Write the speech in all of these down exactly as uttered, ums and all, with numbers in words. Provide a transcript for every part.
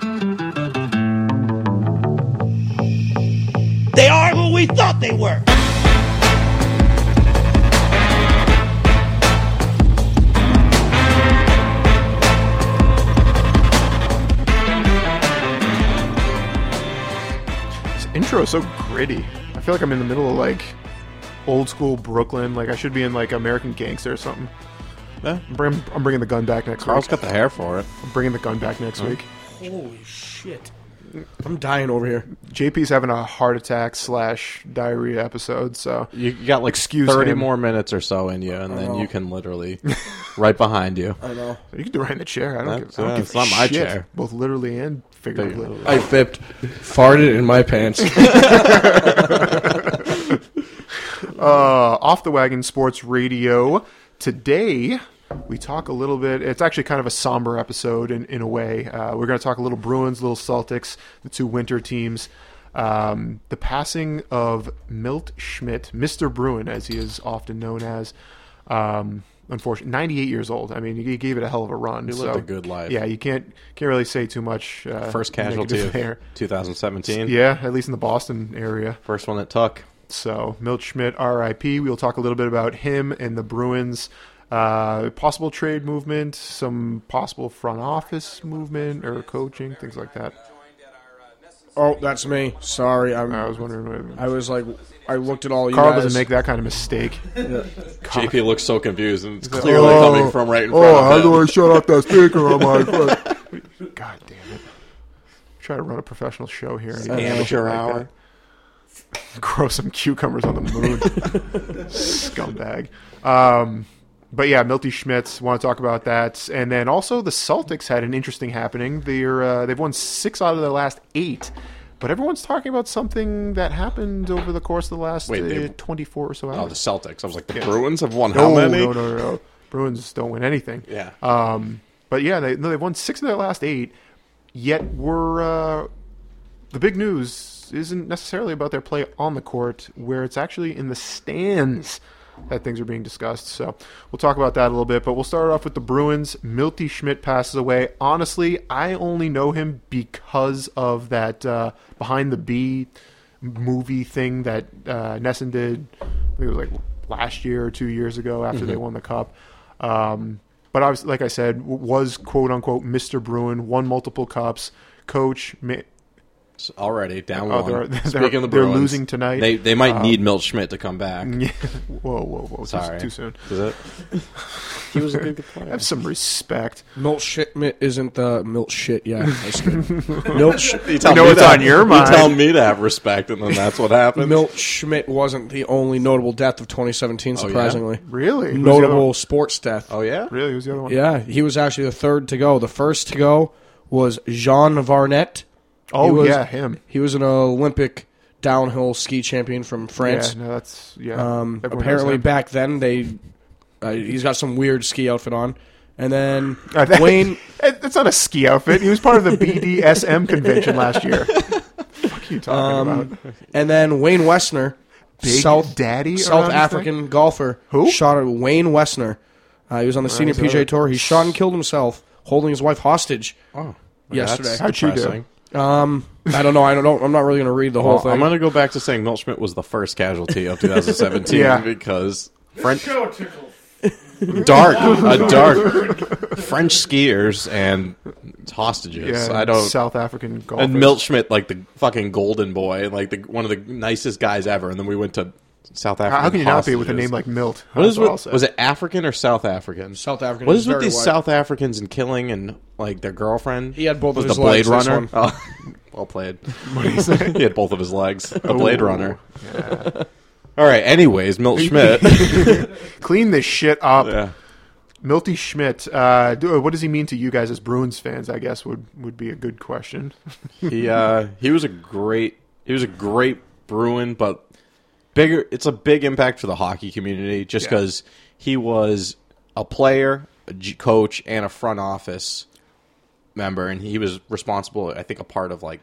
They are who we thought they were. This intro is so gritty. I feel like I'm in the middle of like old school Brooklyn. Like I should be in like American Gangster or something. Yeah. I'm, bring, I'm bringing the gun back next Carl's week. Carl's got the hair for it. I'm bringing the gun back next mm-hmm. week. Holy shit. I'm dying over here. J P's having a heart attack slash diarrhea episode, so you got like thirty him. more minutes or so in you, and I then know. you can literally right behind you. I know you can do right in the chair. I don't give, I don't yeah, give it's a not my shit, chair, both literally and figuratively. I fipped, farted in my pants. uh, Off the Wagon Sports Radio today. We talk a little bit. It's actually kind of a somber episode in, in a way. Uh, we're going to talk a little Bruins, a little Celtics, the two winter teams. Um, the passing of Milt Schmidt, Mister Bruin, as he is often known as. Um, unfortunately, ninety-eight years old. I mean, he gave it a hell of a run. He lived so, a good life. Yeah, you can't can't really say too much. Uh, First casualty of there. twenty seventeen. Yeah, at least in the Boston area. First one at Tuck. So, Milt Schmidt, R I P. We'll talk a little bit about him and the Bruins. Uh, possible trade movement, some possible front office movement or coaching, things like that. Oh, that's me. Sorry, I'm, I was wondering. I was like, I looked at all you Carl guys. Carl doesn't make that kind of mistake. Yeah. J P looks so confused, and it's clearly oh, coming from right in front oh, of him. Oh, how do I shut off that speaker on my foot? God damn it! Try to run a professional show here. Amateur like hour. That. Grow some cucumbers on the moon. Scumbag. Um. But yeah, Milty Schmitz, want to talk about that. And then also the Celtics had an interesting happening. They're, uh, they've won six out of their last eight. But everyone's talking about something that happened over the course of the last Wait, they, uh, twenty-four or so hours. Oh, the Celtics. I was like, the yeah. Bruins have won no, how many? No, no, no, no. Bruins don't win anything. Yeah. Um, but yeah, they, no, they've won six of their last eight. Yet we're uh, – the big news isn't necessarily about their play on the court, where it's actually in the stands that things are being discussed. So we'll talk about that a little bit, but we'll start off with the Bruins. Milty Schmidt passes away. Honestly, I only know him because of that uh, Behind the Bee movie thing that uh, N E S N did. I think it was like last year or two years ago after mm-hmm. they won the Cup. Um, but obviously, like I said, was quote-unquote Mister Bruin, won multiple Cups, coach... Ma- Already down oh, one. They're, they're, Speaking of the Bruins, they're losing tonight. They they might um, need Milt Schmidt to come back. Yeah. Whoa, whoa, whoa! Sorry, too, too soon. Is it? He was a good player. Have some respect. Milt Schmidt isn't the Milt shit. Yeah, Milt. Sh- you tell you know what's on your mind. You tell me to have respect, and then that's what happened. Milt Schmidt wasn't the only notable death of twenty seventeen. Surprisingly, oh, yeah? Really notable sports death. Oh yeah, really? Who's the other one? Yeah, he was actually the third to go. The first to go was Jean Vuarnet. Oh, was, yeah, him. He was an Olympic downhill ski champion from France. Yeah, no, that's, yeah. Um, apparently back then, they uh, he's got some weird ski outfit on. And then uh, that, Wayne... That's not a ski outfit. He was part of the B D S M convention last year. What the fuck are you talking um, about? And then Wayne Westner, Big South, Daddy South African golfer. Who? Shot at Wayne Westner. Uh, he was on the senior P G A Tour. He shot and killed himself, holding his wife hostage oh, yesterday. How'd she do? Um, I don't know. I don't know. I'm not really going to read the well, whole thing. I'm going to go back to saying Milt Schmidt was the first casualty of twenty seventeen yeah. because French dark, a dark French skiers and hostages. Yeah, I don't South African golfers. And Milt Schmidt, like the fucking golden boy, like the one of the nicest guys ever. And then we went to South African. How can you hostages. not be with a name like Milt? What is what, was it African or South African? South African. What is with these white. South Africans and killing and like their girlfriend? He had both was of his the legs. Blade Runner. Oh, well played. What do you say? He had both of his legs. A Blade Ooh, Runner. Yeah. All right. Anyways, Milt Schmidt. Clean this shit up. Yeah. Milty Schmidt. Uh, what does he mean to you guys as Bruins fans? I guess would would be a good question. he uh, he was a great he was a great Bruin, but. Bigger, it's a big impact for the hockey community just because yeah. he was a player, a G- coach, and a front office member, and he was responsible. I think a part of like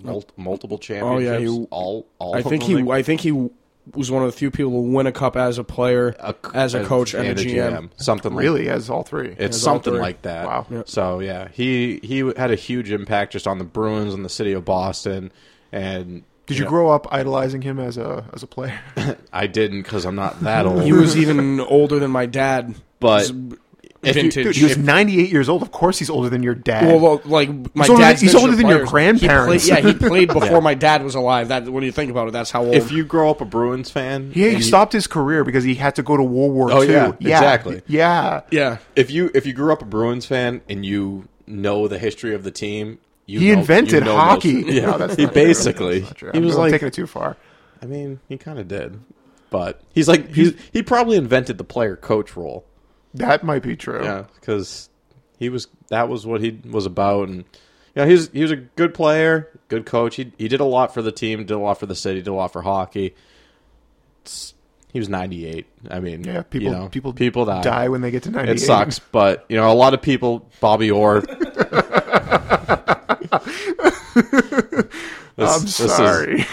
mul- multiple championships. Oh yeah, he, all all. I think he. I think he was one of the few people who win a cup as a player, a, as a coach, and, and a G M. G M. Something like, really, as all three. It's as something three. like that. Wow. Yep. So, yeah, he he had a huge impact just on the Bruins and the city of Boston. And Did you, you know, grow up idolizing him as a as a player? I didn't, because I'm not that old. He was even older than my dad. But... If vintage. You, dude, he was ninety-eight years old. Of course he's older than your dad. Well, well like, my he's dad's older, He's older than players. your grandparents. He played, yeah, he played before yeah. my dad was alive. That, when you think about it, that's how old. If you grow up a Bruins fan... Yeah, he you, stopped his career because he had to go to World War oh, two. Oh, yeah, yeah, exactly. Yeah. yeah. If you if you grew up a Bruins fan and you know the history of the team... You he know, invented you know hockey. Most, yeah, no, that's he not basically... That's not true. He was like, taking it too far. I mean, he kind of did. But he's like... He's, he probably invented the player-coach role. That might be true. Yeah, because he was. That was what he was about, and you know, he was. He was a good player, good coach. He he did a lot for the team, did a lot for the city, did a lot for hockey. It's, he was ninety-eight. I mean, yeah, people, you know, people, people die. die when they get to ninety-eight. It sucks, but you know, a lot of people. Bobby Orr. this, I'm sorry.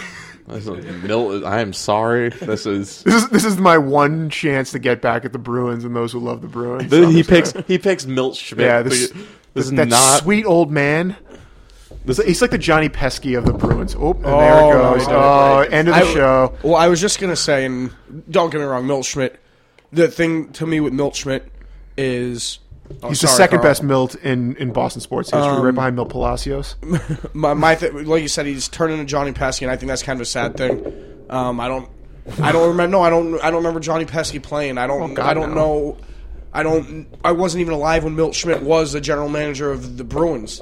This is, This is Milt, I am sorry. This is this is this is my one chance to get back at the Bruins and those who love the Bruins. The, he picks he picks Milt Schmidt. Yeah, this, this, this is that not, sweet old man. This, he's like the Johnny Pesky of the Bruins. Oh, and oh, there it goes. No, oh, end of the I, show. Well, I was just gonna say, and don't get me wrong, Milt Schmidt. The thing to me with Milt Schmidt is oh, he's sorry, the second Carl. best Milt in, in Boston sports history, um, right behind Milt Palacios. My, my th- like you said, he's turning to Johnny Pesky, and I think that's kind of a sad thing. Um, I don't, I don't remember. No, I don't. I don't remember Johnny Pesky playing. I don't. Oh, God, I don't no. know. I don't. I wasn't even alive when Milt Schmidt was the general manager of the Bruins,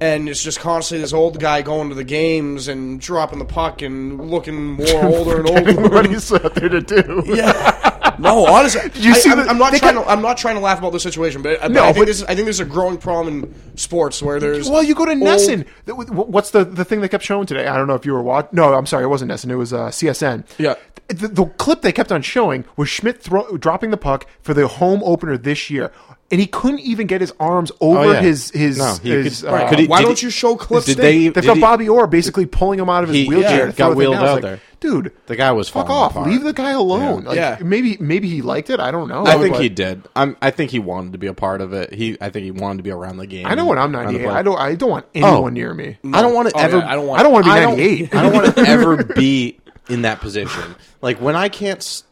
and it's just constantly this old guy going to the games and dropping the puck and looking more older and older. What he's out there to do? Yeah. No, honestly, Did you I, see I'm, the, I'm not trying. Got, to, I'm not trying to laugh about the situation, but, but no, I think but, this is, I think there's a growing problem in sports where there's. Well, you go to NESN. What's the, the thing they kept showing today? I don't know if you were watching. No, I'm sorry, it wasn't NESN. It was uh, C S N. Yeah. The, the clip they kept on showing was Schmidt throw, dropping the puck for the home opener this year, and he couldn't even get his arms over oh, yeah. his his. No, his could, uh, could he, why don't he, you show clips? Did they? They've got Bobby Orr basically did, pulling him out of his he, wheelchair. Yeah, got wheeled out like, there. Dude, the guy was fuck off. Apart. Leave the guy alone. Yeah. Like, yeah. Maybe maybe he liked it. I don't know. I think but, he did. I'm, I think he wanted to be a part of it. He I think he wanted to be around the game. I know when I'm ninety-eight. I don't. I don't want anyone oh, near me. No. I don't want to oh, ever. Yeah, I don't want. I don't want to be ninety-eight. I don't want to ever be in that position. Like when I can't.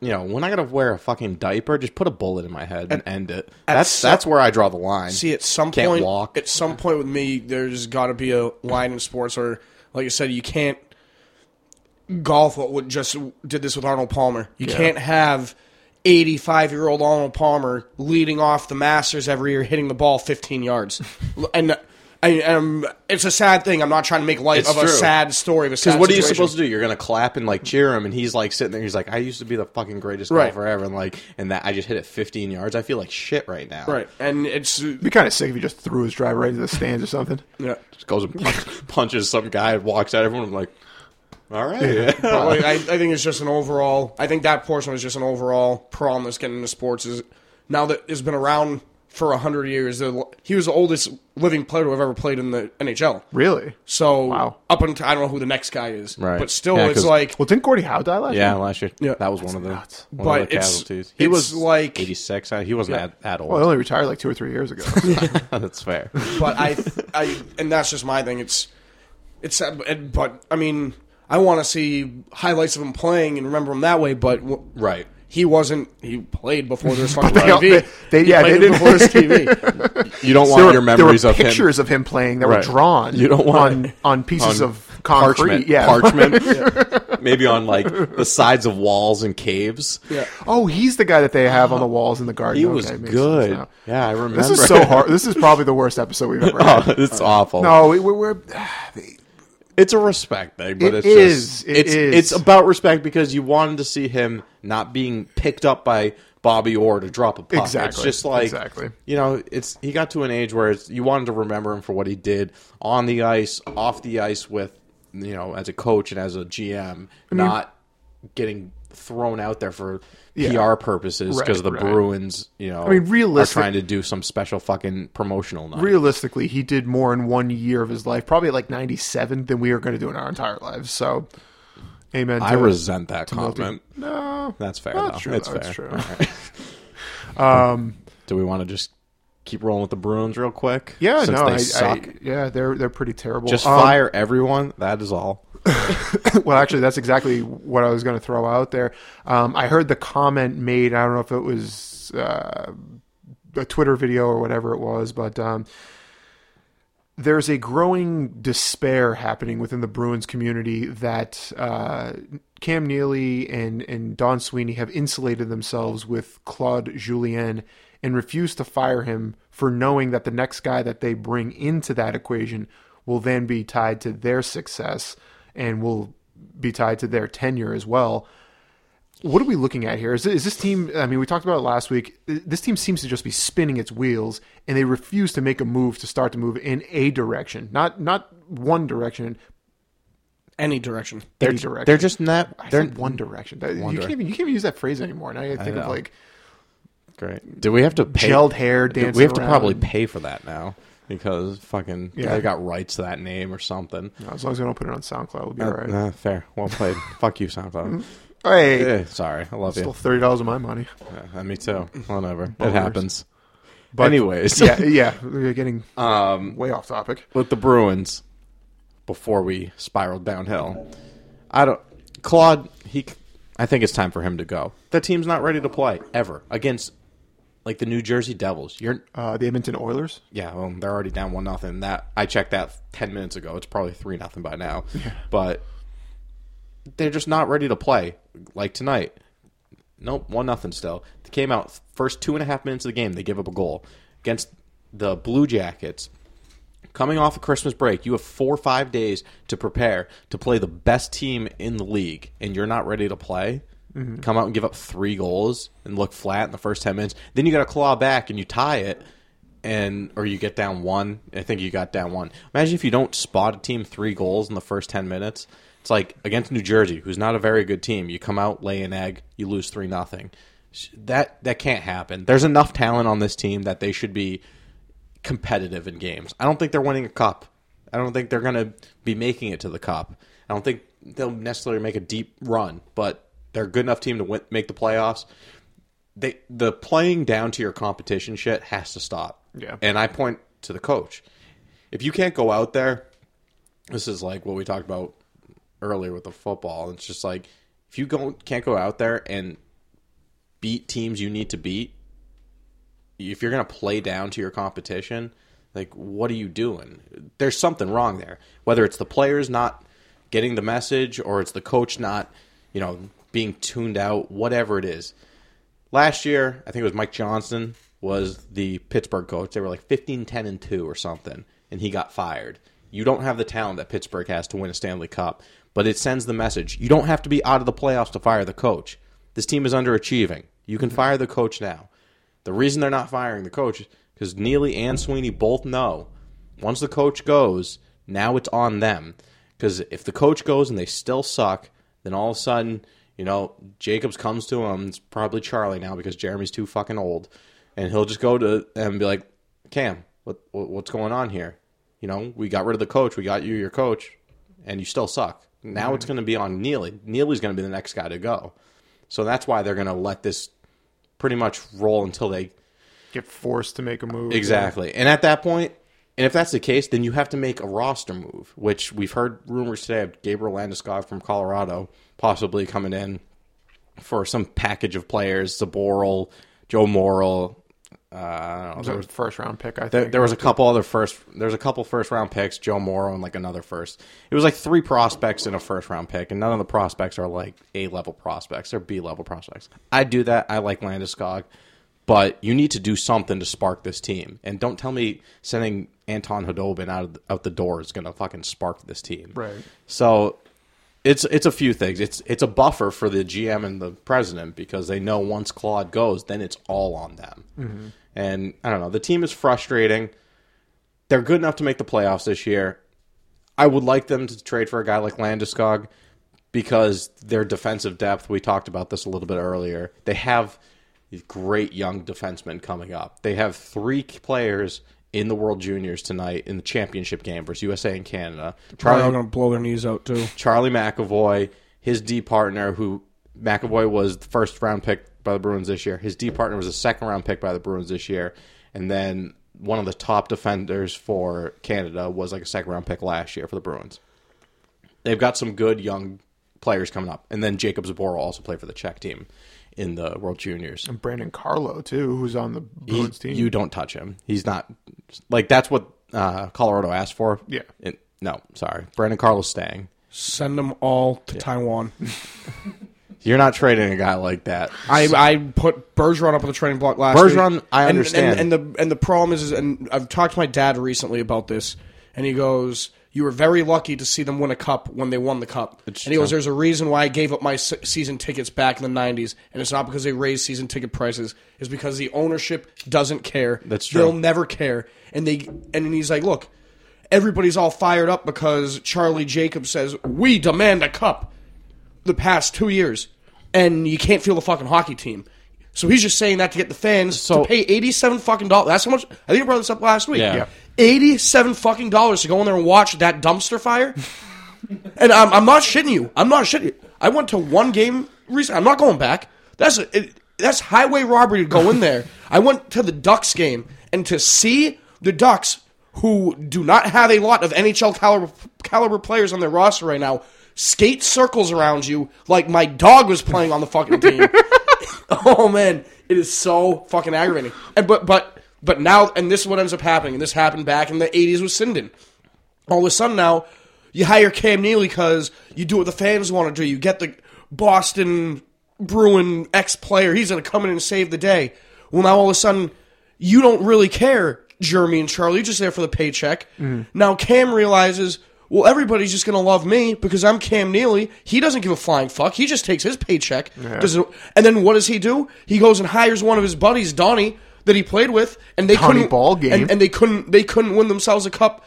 You know, when I gotta wear a fucking diaper, just put a bullet in my head and at, end it. That's some, that's where I draw the line. See, at some can't point, walk. at some point with me, there's got to be a line in sports, or like I said, you can't. Golf just did this with Arnold Palmer. You yeah. can't have eighty-five-year-old Arnold Palmer leading off the Masters every year, hitting the ball fifteen yards, and. I am, it's a sad thing. I'm not trying to make light it's of true. a sad story. Because what are you situation. supposed to do? You're going to clap and like cheer him, and he's like sitting there. He's like, I used to be the fucking greatest right. golfer ever, and like, and that I just hit it fifteen yards. I feel like shit right now. Right, and it's it'd be kind of sick if he just threw his driver right into the stands or something. Yeah, just goes and punch, punches some guy and walks out. Everyone I'm like, all right. Yeah. But like, I, I think it's just an overall. I think that portion was just an overall problem that's getting into sports is now that it's been around. For one hundred years. The, he was the oldest living player to have ever played in the N H L. Really? So, wow. up until, I don't know who the next guy is. Right. But still, yeah, it's like... Well, didn't Gordie Howe die last yeah, year? Yeah, last year. Yeah. That was That's one of the, one but of the casualties. It's, he was like... eighty-six. He wasn't yeah. that, that old. Well, he only retired like two or three years ago. So. That's fair. But I... I, And that's just my thing. It's... it's. It, but, I mean, I want to see highlights of him playing and remember him that way, but... Right. He wasn't. He played before there was fucking T V. They, they, he yeah, played they didn't. Before T V. You don't want there were, your memories there were of him. Pictures of him playing that right. were drawn. You don't want on, on pieces on of concrete, parchment, yeah, parchment. yeah. Maybe on like the sides of walls and caves. Yeah. Oh, he's the guy that they have on the walls in the garden. He okay, was good. Yeah, I remember. This is so hard. This is probably the worst episode we've ever had. Oh, it's uh, awful. No, we, we're. we're It's a respect thing, but it it's is, just it it's is. it's about respect because you wanted to see him not being picked up by Bobby Orr to drop a puck. Exactly. It's just like exactly. you know, it's he got to an age where it's, you wanted to remember him for what he did on the ice, off the ice with you know, as a coach and as a G M, I mean, not getting thrown out there for yeah. P R purposes because right, the right. Bruins, you know, I mean, realistic- are trying to do some special fucking promotional night. Realistically, he did more in one year of his life, probably like ninety-seven, than we are going to do in our entire lives. So Amen. I resent that comment. Milty. No, that's fair. That's true. It's that's fair. True. Right. um, Do we want to just keep rolling with the Bruins real quick? Yeah, Since no, they I, suck? I, yeah, they're they're pretty terrible. Just um, fire everyone. That is all. Well, actually, that's exactly what I was going to throw out there. Um, I heard the comment made. I don't know if it was uh, a Twitter video or whatever it was, but. Um, There's a growing despair happening within the Bruins community that uh, Cam Neely and, and Don Sweeney have insulated themselves with Claude Julien and refuse to fire him for knowing that the next guy that they bring into that equation will then be tied to their success and will be tied to their tenure as well. What are we looking at here? Is this, is this team, I mean, we talked about it last week. This team seems to just be spinning its wheels, and they refuse to make a move to start to move in a direction. Not not one direction. Any direction. Any they're, direction. They're just not. I they're one direction. One you, direction. Can't even, you can't even use that phrase anymore. Now you think of like. Great. Do we have to pay? Gelled hair dancing. We have to around. Probably pay for that now because fucking yeah. they got rights to that name or something. No, as long as we don't put it on SoundCloud, we'll be uh, all right. Uh, fair. Well played. Fuck you, SoundCloud. Mm-hmm. Hey, hey, sorry, I love you. Still thirty dollars of my money. Yeah, me too. Whatever, it happens. But anyways, yeah, yeah, we're getting um, way off topic with the Bruins. Before we spiraled downhill, I don't. Claude, he, I think it's time for him to go. That team's not ready to play ever against like the New Jersey Devils. You're uh, the Edmonton Oilers. Yeah, well, they're already down one nothing. That I checked that ten minutes ago. It's probably three nothing by now, yeah. But. They're just not ready to play, like tonight. Nope, one nothing still. They came out first two and a half minutes of the game, they give up a goal. Against the Blue Jackets, coming off a Christmas break, you have four or five days to prepare to play the best team in the league, and you're not ready to play? Mm-hmm. Come out and give up three goals and look flat in the first ten minutes. Then you got to claw back and you tie it, and or you get down one. I think you got down one. Imagine if you don't spot a team three goals in the first ten minutes. It's like against New Jersey, who's not a very good team. You come out, lay an egg, you lose three nothing. That that can't happen. There's enough talent on this team that they should be competitive in games. I don't think they're winning a cup. I don't think they're going to be making it to the cup. I don't think they'll necessarily make a deep run, but they're a good enough team to win, make the playoffs. They the playing down to your competition shit has to stop. Yeah. And I point to the coach. If you can't go out there, this is like what we talked about earlier with the football. It's just like if you go, can't go out there and beat teams you need to beat, if you're going to play down to your competition, like what are you doing? There's something wrong there. Whether it's the players not getting the message or it's the coach not, you know, being tuned out, whatever it is. Last year, I think it was Mike Johnston was the Pittsburgh coach. They were like fifteen, ten, and two or something, and he got fired. You don't have the talent that Pittsburgh has to win a Stanley Cup. But it sends the message. You don't have to be out of the playoffs to fire the coach. This team is underachieving. You can fire the coach now. The reason they're not firing the coach is because Neely and Sweeney both know once the coach goes, now it's on them. Because if the coach goes and they still suck, then all of a sudden, you know, Jacobs comes to him. It's probably Charlie now because Jeremy's too fucking old. And he'll just go to them and be like, Cam, what, what what's going on here? You know, we got rid of the coach. We got you your coach. And you still suck. Now it's going to be on Neely. Neely's going to be the next guy to go. So that's why they're going to let this pretty much roll until they get forced to make a move. Exactly. Yeah. And at that point, and if that's the case, then you have to make a roster move, which we've heard rumors today of Gabriel Landeskog from Colorado possibly coming in for some package of players, Zaboral, Joe Morrill. Uh, I don't know. There was a first round pick, I think. There, there was a couple other first. There's a couple first round picks, Joe Morrow and like another first. It was like three prospects in a first round pick, and none of the prospects are like A level prospects. They're B level prospects. I do that. I like Landeskog, but you need to do something to spark this team. And don't tell me sending Anton Khudobin out of the, out the door is going to fucking spark this team. Right. So it's it's a few things. It's it's a buffer for the G M and the president because they know once Claude goes, then it's all on them. Mm-hmm. And I don't know. The team is frustrating. They're good enough to make the playoffs this year. I would like them to trade for a guy like Landeskog because their defensive depth, we talked about this a little bit earlier, they have great young defensemen coming up. They have three players in the World Juniors tonight in the championship game versus U S A and Canada. Probably going to blow their knees out too. Charlie McAvoy, his D partner, who McAvoy was the first round pick by the Bruins this year. His D partner was a second round pick by the Bruins this year. And then one of the top defenders for Canada was like a second round pick last year for the Bruins. They've got some good young players coming up. And then Jacob Zboril also played for the Czech team in the World Juniors. And Brandon Carlo, too, who's on the Bruins he, team. You don't touch him. He's not – like, that's what uh, Colorado asked for. Yeah. It, no, sorry. Brandon Carlo's staying. Send them all to yeah. Taiwan. You're not trading a guy like that. I, I put Bergeron up on the trading block last Bergeron, week. Bergeron, I understand. And, and, and the and the problem is, is – and I've talked to my dad recently about this, and he goes – you were very lucky to see them win a cup when they won the cup. It's and he goes, there's a reason why I gave up my season tickets back in the nineties, and it's not because they raised season ticket prices. It's because the ownership doesn't care. That's true. They'll never care. And they and he's like, look, everybody's all fired up because Charlie Jacobs says, we demand a cup the past two years, and you can't feel the fucking hockey team. So he's just saying that to get the fans so, to pay eighty-seven fucking dollars. That's how much. I think I brought this up last week. Yeah. yeah. eighty-seven fucking dollars to go in there and watch that dumpster fire. And I'm, I'm not shitting you. I'm not shitting you. I went to one game recently. I'm not going back. That's a, it, that's highway robbery to go in there. I went to the Ducks game, and to see the Ducks, who do not have a lot of N H L caliber, caliber players on their roster right now, skate circles around you like my dog was playing on the fucking team. Oh, man, it is so fucking aggravating. And but but but now, and this is what ends up happening, and this happened back in the eighties with Sindon. All of a sudden now, you hire Cam Neely because you do what the fans want to do. You get the Boston Bruin ex-player. He's going to come in and save the day. Well, now all of a sudden, you don't really care, Jeremy and Charlie. You're just there for the paycheck. Mm. Now Cam realizes, well, everybody's just going to love me because I'm Cam Neely. He doesn't give a flying fuck. He just takes his paycheck. Yeah. Doesn't, and then what does he do? He goes and hires one of his buddies, Donnie, that he played with, and they Donnie couldn't ball game. And, and they couldn't they couldn't win themselves a cup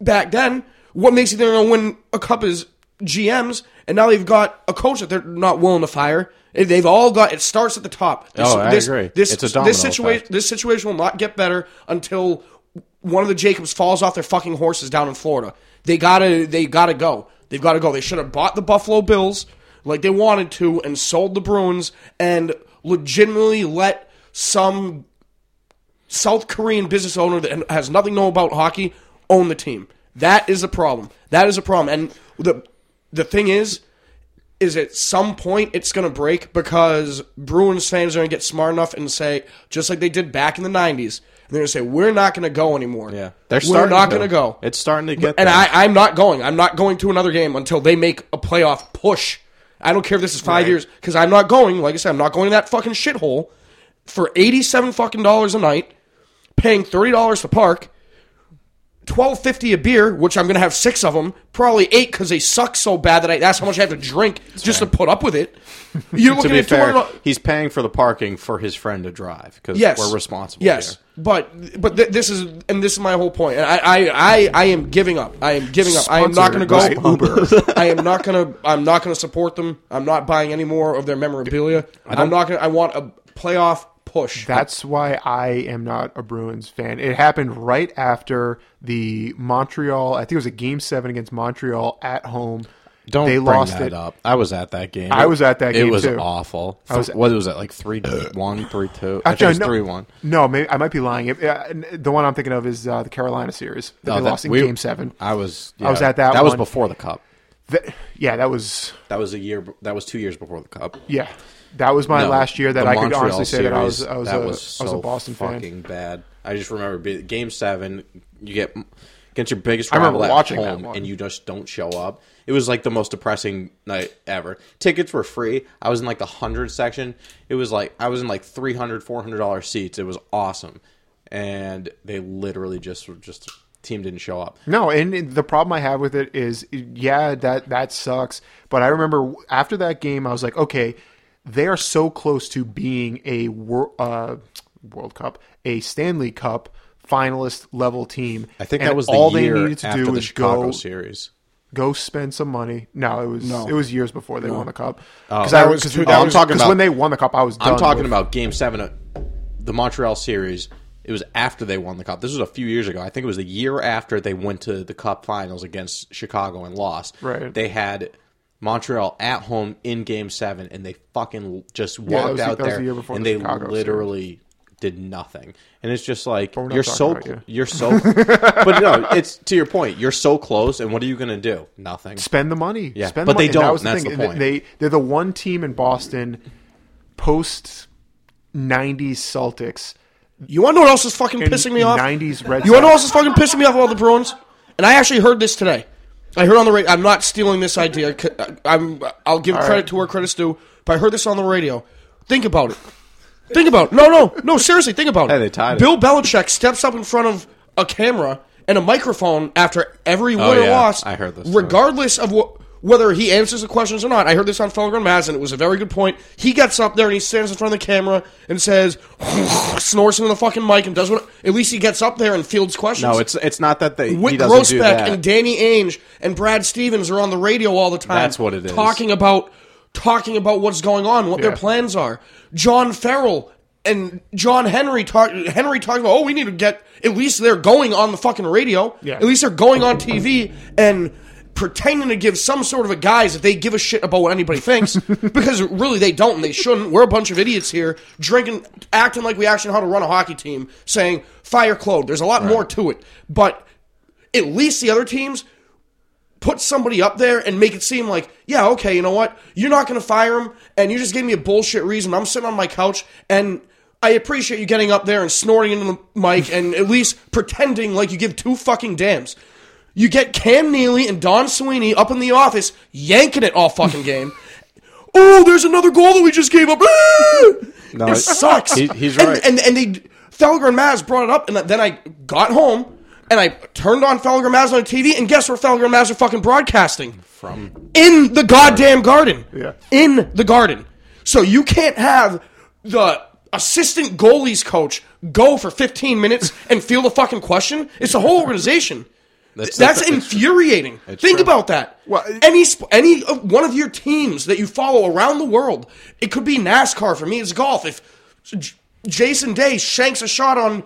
back then. What makes you think they're going to win a cup is G Ms, and now they've got a coach that they're not willing to fire. They've all got it starts at the top. This, oh, I this, agree. This, it's a domino this situation effect. This situation will not get better until one of the Jacobs falls off their fucking horses down in Florida. They gotta, they gotta go. They've gotta go. They should have bought the Buffalo Bills like they wanted to and sold the Bruins and legitimately let some South Korean business owner that has nothing to know about hockey own the team. That is the problem. That is a problem. And the the thing is, is at some point it's gonna break because Bruins fans are gonna get smart enough and say, just like they did back in the nineties. They're going to say, we're not going to go anymore. Yeah, they're We're not going to go. It's starting to get but, And I, I'm not going. I'm not going to another game until they make a playoff push. I don't care if this is five right. years, because I'm not going. Like I said, I'm not going to that fucking shithole for eighty-seven fucking dollars a night, paying thirty dollars for park, twelve fifty a beer, which I'm going to have six of them, probably eight because they suck so bad that I, that's how much I have to drink that's just right. to put up with it. You're looking to be at fair, two hundred dollars. He's paying for the parking for his friend to drive because yes. we're responsible. Yes, here. but but th- this is and this is my whole point. And I, I, I, I am giving up. I am giving Sponsored up. I am not going to go Uber. I am not going to. I'm not going to support them. I'm not buying any more of their memorabilia. I I'm not going. I want a playoff push. That's why I am not a Bruins fan. It happened right after the Montreal. I think it was a game seven against Montreal at home. Don't they bring lost that it. up. I was at that game. I was at that game, too. It was too. awful. I was, what was it, like three one, three two? I think it was three one. No, no maybe, I might be lying. It, uh, the one I'm thinking of is uh, the Carolina series that oh, they that, lost in we, Game seven. I was yeah, I was at that, that one. That was before the Cup. The, yeah, that was... That was a year. That was two years before the Cup. Yeah. That was my no, last year that I Montreal could honestly series, say that I was, I was, that a, was so I was a Boston fan. Fucking bad. I just remember Game seven, you get... Against your biggest rival at home, and you just don't show up. It was like the most depressing night ever. Tickets were free. I was in like the hundred section. It was like I was in like three hundred, four hundred dollar seats. It was awesome, and they literally just just team didn't show up. No, and the problem I have with it is, yeah, that that sucks. But I remember after that game, I was like, okay, they are so close to being a wor- uh, World Cup, a Stanley Cup finalist level team. I think and that was the all year they needed to do was Chicago go series. Go spend some money. No, it was no. it was years before they no. won the cup. Because oh, I was because oh, when they won the cup, I was. Done I'm talking with. about Game Seven of the Montreal series. It was after they won the cup. This was a few years ago. I think it was the year after they went to the cup finals against Chicago and lost. Right. They had Montreal at home in Game Seven, and they fucking just walked yeah, out the, there, the and they Chicago, literally so. did nothing. And it's just like you're so, about, yeah. you're so, you're so. But no, it's to your point. You're so close, and what are you going to do? Nothing. Spend the money. Yeah, Spend but the money. they don't. And that and the that's the point. They they're the one team in Boston post nineties Celtics. You want to know what else is fucking in pissing me off? nineties Red. You want to know what else is fucking pissing me off about the Bruins? And I actually heard this today. I heard on the radio. I'm not stealing this idea. I'm. I'll give All credit right. to where credit's due. But I heard this on the radio. Think about it. Think about it. No, no, no. Seriously, think about it. Hey, they tied Bill it. Belichick steps up in front of a camera and a microphone after every win oh, or yeah. loss. I heard this, regardless story. of what, whether he answers the questions or not. I heard this on Felger and Mazin. It was a very good point. He gets up there and he stands in front of the camera and says, snorts into the fucking mic and does what. At least he gets up there and fields questions. No, it's it's not that they. With he doesn't Grossbeck do that. And Danny Ainge and Brad Stevens are on the radio all the time. That's what it is. Talking about talking about what's going on, what yeah. their plans are. John Farrell and John Henry talk, Henry talking about, oh, we need to get. At least they're going on the fucking radio. Yeah. At least they're going on T V and pretending to give some sort of a guise that they give a shit about what anybody thinks, because really they don't and they shouldn't. We're a bunch of idiots here, drinking, acting like we actually know how to run a hockey team, saying, fire Claude. There's a lot right. more to it. But at least the other teams put somebody up there and make it seem like, yeah, okay, you know what? You're not going to fire him, and you just gave me a bullshit reason. I'm sitting on my couch, and I appreciate you getting up there and snorting into the mic and at least pretending like you give two fucking damns. You get Cam Neely and Don Sweeney up in the office, yanking it all fucking game. Oh, there's another goal that we just gave up. Ah! No, it, it sucks. He, he's and, right. And, and they Felger and Maz brought it up, and then I got home, and I turned on Felger and Maz on T V, and guess where Felger and Maz are fucking broadcasting? From. In the goddamn garden. Yeah. In the garden. So you can't have the assistant goalies coach go for fifteen minutes and field a fucking question. It's the whole organization. That's, that's, that's infuriating. Think true. about that. Well, it, any sp- any uh, one of your teams that you follow around the world, it could be NASCAR. For me, it's golf. If J- Jason Day shanks a shot on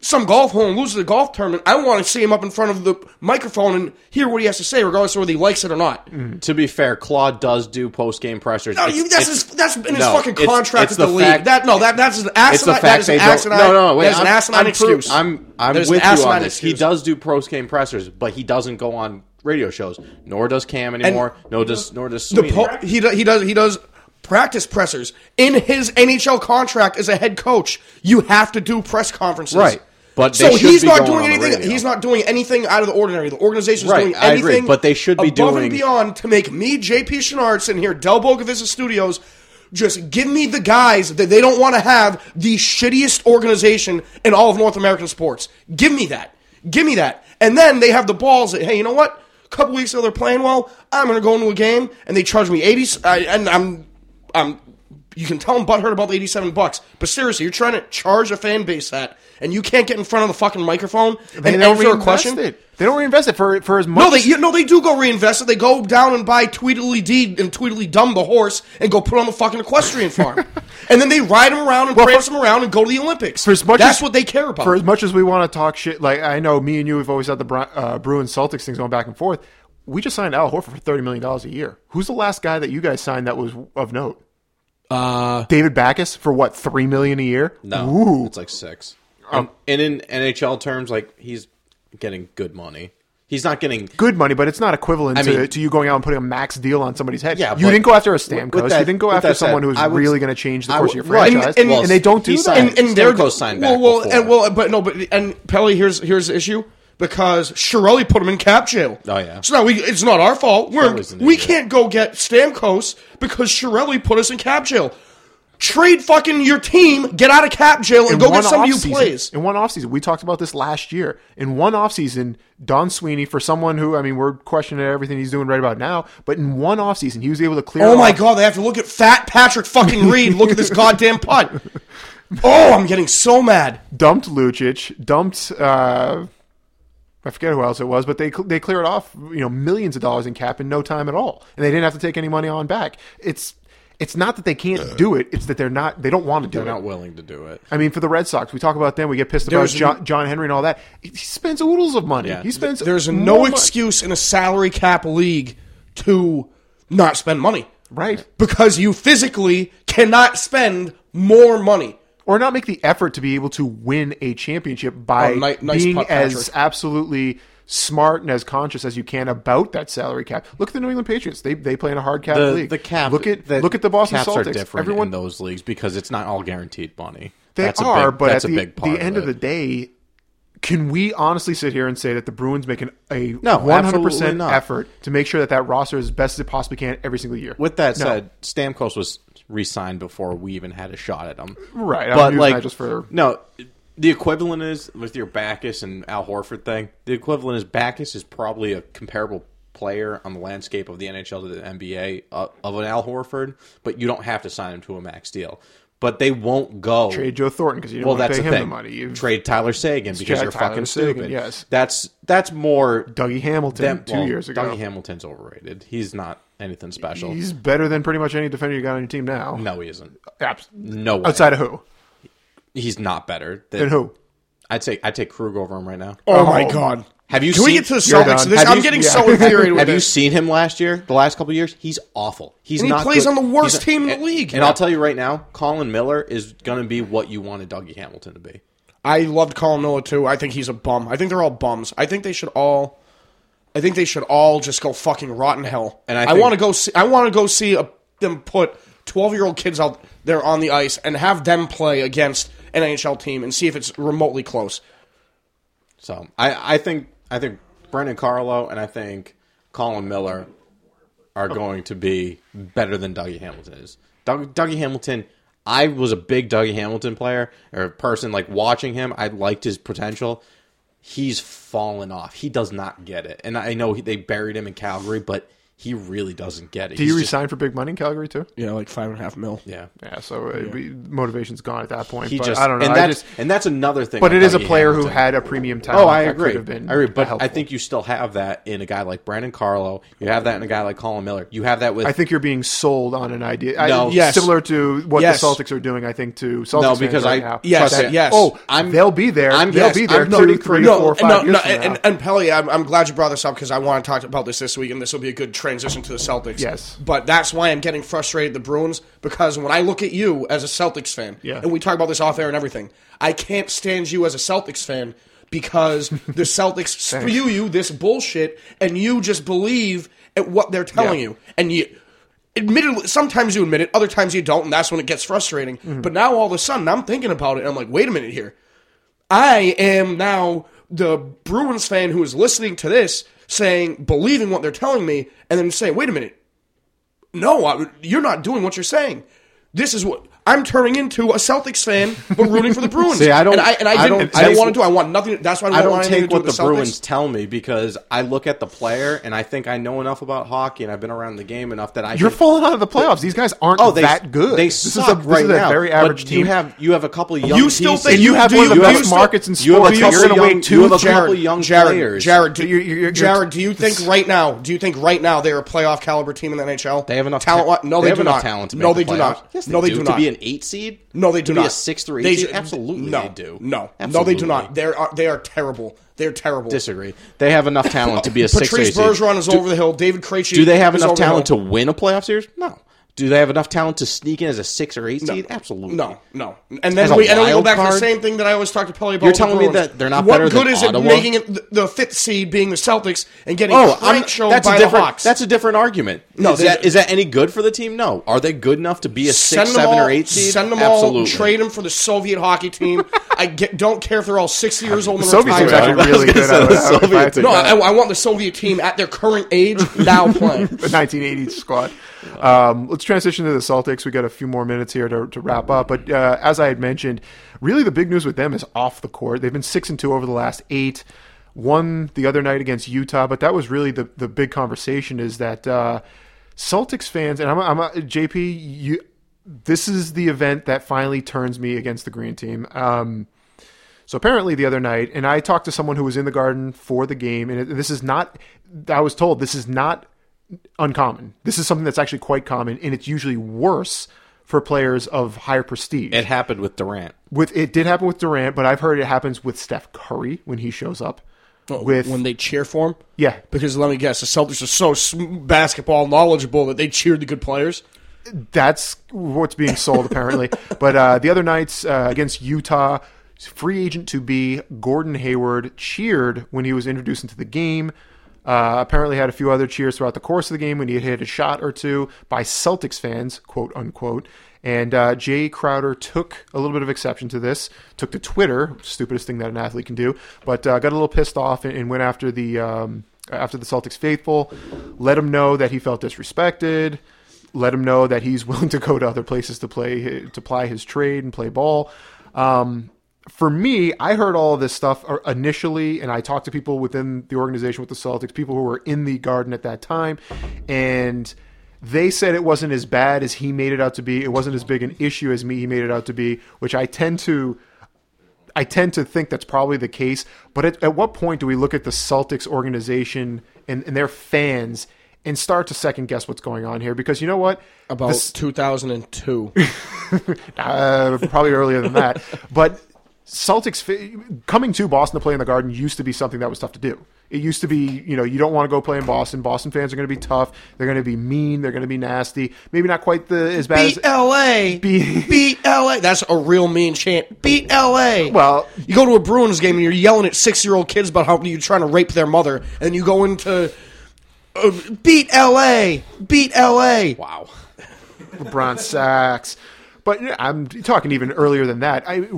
some golf hole and loses the golf tournament, I want to see him up in front of the microphone and hear what he has to say, regardless of whether he likes it or not. Mm. To be fair, Claude does do post-game pressers. No, you, that's, his, that's in his no, fucking contract it's, it's with the, the fact, league. That, no, that, that's an asinine excuse. No, no, wait. That's an asinine excuse. I'm... I'm There's with you on this. Excuse. He does do post-game pressers, but he doesn't go on radio shows. Nor does Cam anymore. And no, does nor does Sweeney. Po- he does. He does. He does practice pressers in his N H L contract as a head coach. You have to do press conferences, right? But they so he's not doing anything. He's not doing anything out of the ordinary. The organization's right, doing anything. I agree, but they should be above doing and beyond to make me, J P Chouinard, sitting here, Del Bocavista Studios. Just give me the guys that they don't want to have the shittiest organization in all of North American sports. Give me that. Give me that. And then they have the balls that, hey, you know what? A couple weeks ago they're playing well. I'm going to go into a game, and they charge me eighty. I, and I'm, I'm, you can tell them butthurt about the eighty-seven bucks. But seriously, you're trying to charge a fan base that, and you can't get in front of the fucking microphone and answer a question? It. They don't reinvest it for for as much. No, they you, no, they do go reinvest it. They go down and buy Tweedledee and Tweedledum the horse and go put on the fucking equestrian farm, and then they ride him around and well, prance him around and go to the Olympics. For as much That's as, what they care about. For as much as we want to talk shit, like I know me and you have always had the uh, Bruins Celtics things going back and forth. We just signed Al Horford for thirty million dollars a year. Who's the last guy that you guys signed that was of note? Uh, David Backus for what three million a year? No, Ooh. it's like six. Um, and, and in N H L terms, like he's. Getting good money. He's not getting good money, but it's not equivalent I mean, to, to you going out and putting a max deal on somebody's head. Yeah, you didn't go after a Stamkos. That, you didn't go after someone who's really going to change the course would, of your franchise. And, and, well, and they don't do that. And, and Stamkos signed back well, well, and, well, but no, but and Pelly, here's here's the issue because Chiarelli put him in cap jail. Oh yeah. So now we it's not our fault. We're, we can't go get Stamkos because Chiarelli put us in cap jail. Trade fucking your team, get out of cap jail, and in go get somebody who plays. In one offseason, we talked about this last year. In one offseason, Don Sweeney, for someone who, I mean, we're questioning everything he's doing right about now, but in one offseason, he was able to clear Oh, my off. God, they have to look at fat Patrick fucking Reed. Look at this goddamn putt. Oh, I'm getting so mad. Dumped Lucic, dumped... Uh, I forget who else it was, but they they cleared off you know millions of dollars in cap in no time at all, and they didn't have to take any money on back. It's... It's not that they can't do it. It's that they're not. They don't want to do it. They're not willing to do it. I mean, for the Red Sox, we talk about them. We get pissed about John, John Henry and all that. He spends oodles of money. Yeah. He spends. There's no excuse in a salary cap league to not spend money. Right. Because you physically cannot spend more money. Or not make the effort to be able to win a championship by oh, nice, nice being putt, as absolutely smart and as conscious as you can about that salary cap. Look at the New England Patriots. They they play in a hard cap the, league. The cap. Look at the, look at the Boston caps Celtics. Are different Everyone, in those leagues because it's not all guaranteed money. They that's are, a big, but that's at the, a big part the end of, of the day, can we honestly sit here and say that the Bruins make an, a no, one hundred percent effort to make sure that that roster is as best as it possibly can every single year? With that no. said, Stamkos was re-signed before we even had a shot at him. Right. But I'm like, that just for... no, the equivalent is, with your Backus and Al Horford thing, the equivalent is Backus is probably a comparable player on the landscape of the N H L to the N B A uh, of an Al Horford, but you don't have to sign him to a max deal. But they won't go trade Joe Thornton because you don't well, want to pay the him thing. the money. You've... Trade Tyler Sagan because you're Tyler fucking Sagan, stupid. Yes, that's that's more Dougie Hamilton than, two well, years ago. Dougie Hamilton's overrated. He's not anything special. He's better than pretty much any defender you got on your team now. No, he isn't. Abs- no way. Outside of who? He's not better than, than who? I'd say I take Krug over him right now. Oh, oh my god! Have you? Can seen, we get to the Celtics? This, I'm you, getting yeah. so infuriated. Have it. you seen him last year? The last couple of years, he's awful. He's and he not plays good. on the worst he's team a, in the league. And yeah. I'll tell you right now, Colin Miller is going to be what you wanted Dougie Hamilton to be. I loved Colin Miller too. I think he's a bum. I think they're all bums. I think they should all. I think they should all just go fucking rot in hell. And I, I want to go. See, I want to go see a, them put twelve-year-old kids out there on the ice and have them play against an N H L team and see if it's remotely close. So I, I think I think Brandon Carlo and I think Colin Miller are going to be better than Dougie Hamilton is. Doug, Dougie Hamilton, I was a big Dougie Hamilton player or person. Like watching him, I liked his potential. He's fallen off. He does not get it, and I know he, they buried him in Calgary, but. He really doesn't get it. Do you resign for big money in Calgary too? Yeah, like five and a half mil. Yeah, yeah. So yeah. Be, motivation's gone at that point. He but just, I don't know. And that's, just, and that's another thing. But it is a player Hamilton. who had a premium talent. Oh, I agree. Could have been I agree. But helpful. I think you still have that in a guy like Brandon Carlo. You have that in a guy like Colin Miller. You have that with. I think you're being sold on an idea. No, I, yes. similar to what yes. the Celtics are doing. I think to Celtics no because right I now. yes that, yes oh I'm, they'll be there. I'm, they'll yes, be there. I'm two, no, three, no, four, five no, years no, from now. And Pelly, I'm glad you brought this up because I want to talk about this this week, and this will be a good trip. Transition to the Celtics. Yes. But that's why I'm getting frustrated the Bruins, because when I look at you as a Celtics fan, yeah. and we talk about this off air and everything, I can't stand you as a Celtics fan because the Celtics spew you this bullshit and you just believe at what they're telling yeah. you. And you admittedly, sometimes you admit it, other times you don't, and that's when it gets frustrating. Mm-hmm. But now all of a sudden I'm thinking about it and I'm like, wait a minute here. I am now the Bruins fan who is listening to this saying, believing what they're telling me, and then saying, wait a minute, no, I, you're not doing what you're saying. This is what, I'm turning into a Celtics fan, but rooting for the Bruins. See, I don't, and I, and I, I didn't, don't, I don't want to do, I want nothing, that's why I don't, I don't want take what the, the Bruins tell me, because I look at the player, and I think I know enough about hockey, and I've been around the game enough that I You're can, falling out of the playoffs. These guys aren't oh, they, that good. They this suck is a, this right is a now, very average team. You have, you have a couple of young you still pieces. Think you have one of the best markets in sports. You're going to wait two of Jared, young players. Jared, Jared, do you think right now, do you think right now they're a playoff caliber team in the N H L? They have enough talent. No, they do not. No, they do not. No, they do not. To be an eight seed? No, they do to not. To be a sixth or eight they, seed? Absolutely no, they do. No, absolutely. No, they do not. They are, they are terrible. They're terrible. Disagree. They have enough talent to be a sixth or eight seed. Patrice Bergeron is do, over the hill. David Krejci Do they have enough talent to win a playoff series? No. Do they have enough talent to sneak in as a six or eight no. seed? Absolutely. No, no. And then, we, and then we go back card? to the same thing that I always talk to Pelly about. You're telling me that they're not what better than Ottawa? What good is it making it the fifth seed being the Celtics and getting oh, a show by the Hawks? That's a different argument. No, is, that, is that any good for the team? No. Are they good enough to be a six, seven, all, or eight seed? Send them Absolutely. all. Trade them for the Soviet hockey team. I get, don't care if they're all sixty years old. The Soviet team's actually really good. Out no, I, I want the Soviet team at their current age now playing. The nineteen eighties squad. Um, let's transition to the Celtics. We got a few more minutes here to, to wrap up. But uh, as I had mentioned, really the big news with them is off the court. They've been six and two over the last eight. Won the other night against Utah, but that was really the the big conversation. Is that uh, Celtics fans and I'm, I'm a, J P. You, this is the event that finally turns me against the green team. Um, so apparently the other night, and I talked to someone who was in the Garden for the game, and it, this is not. I was told this is not. uncommon. This is something that's actually quite common, and it's usually worse for players of higher prestige. It happened with Durant. With it did happen with Durant, but I've heard it happens with Steph Curry when he shows up. With, when they cheer for him? Yeah. Because let me guess, the Celtics are so basketball knowledgeable that they cheer the good players? That's what's being sold, apparently. But uh, the other nights uh, against Utah, free agent to be Gordon Hayward cheered when he was introduced into the game. Uh, apparently had a few other cheers throughout the course of the game when he had hit a shot or two by Celtics fans, quote unquote. And uh, Jae Crowder took a little bit of exception to this, took to Twitter, stupidest thing that an athlete can do, but uh, got a little pissed off and, and went after the um, after the Celtics faithful, let him know that he felt disrespected, let him know that he's willing to go to other places to play to ply his trade and play ball. Um, for me, I heard all of this stuff initially, and I talked to people within the organization with the Celtics, people who were in the Garden at that time, and they said it wasn't as bad as he made it out to be. It wasn't as big an issue as me he made it out to be, which I tend to I tend to think that's probably the case. But at, at what point do we look at the Celtics organization and, and their fans and start to second-guess what's going on here? Because you know what? About this, two thousand two. uh, probably earlier than that. But Celtics coming to Boston to play in the Garden used to be something that was tough to do. It used to be, you know, you don't want to go play in Boston. Boston fans are going to be tough. They're going to be mean. They're going to be nasty. Maybe not quite the as bad as... Beat L A! Beat, beat L A! That's a real mean chant. Beat L A! Well, you go to a Bruins game and you're yelling at six-year-old kids about how you're trying to rape their mother, and you go into... Uh, beat L A! Beat L A! Wow. LeBron sucks. But I'm talking even earlier than that. I...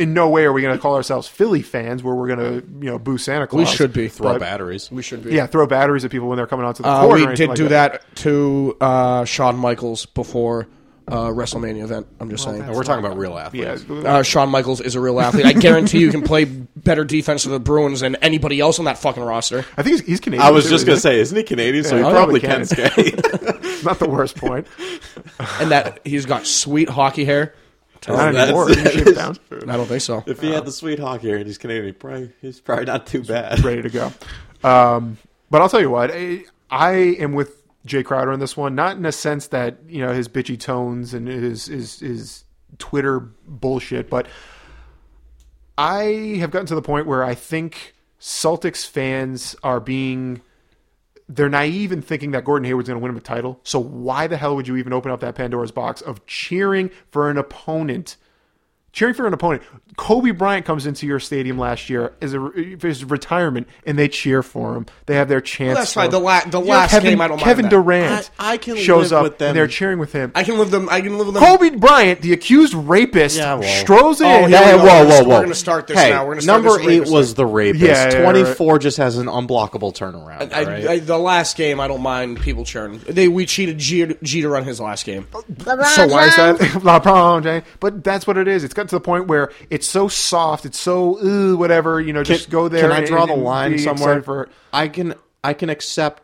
In no way are we going to call ourselves Philly fans where we're going to, you know, boo Santa Claus. We should be. Throw but, batteries. We should be. Yeah, throw batteries at people when they're coming onto the uh, court. We did like do that, that to uh, Shawn Michaels before uh, WrestleMania event. I'm just well, saying. We're talking about real athletes. Yeah. Uh, Shawn Michaels is a real athlete. I guarantee you can play better defense for the Bruins than anybody else on that fucking roster. I think he's, he's Canadian. I was too, just going to say, isn't he Canadian? Yeah, so he I probably can. can skate. Not the worst point. And that he's got sweet hockey hair. Oh, not anymore. Down. I don't think so. If he um, had the sweet hockey and he's Canadian, probably, he's probably not too bad. Ready to go. Um, but I'll tell you what, I, I am with Jae Crowder in this one, not in a sense that, you know, his bitchy tones and his his, his Twitter bullshit, but I have gotten to the point where I think Celtics fans are being... They're naive in thinking that Gordon Hayward's going to win him a title. So why the hell would you even open up that Pandora's box of cheering for an opponent? Cheering for an opponent. Kobe Bryant comes into your stadium last year as a his retirement, and they cheer for him. They have their chance. Well, that's right. The, la- the last Kevin, game, I don't mind Kevin that. Durant I, I can shows live up, with them. And they're cheering with him. I can live them. I can live with them. Kobe Bryant, the accused rapist, yeah, well. strolls in. Oh, yeah, hey, whoa, whoa, whoa! We're going to start this hey, now. We're going to start number this eight rapist. was the rapist. Yeah, yeah, Twenty-four right. just has an unblockable turnaround. I, right? I, I, the last game, I don't mind people cheering. They we cheated Jeter on his last game. So why is that? LeBron James. But that's what it is. It's gotten to the point where it's so soft, it's so ooh, whatever, you know, can, just go there. Can I draw and, the line somewhere? For, I can I can accept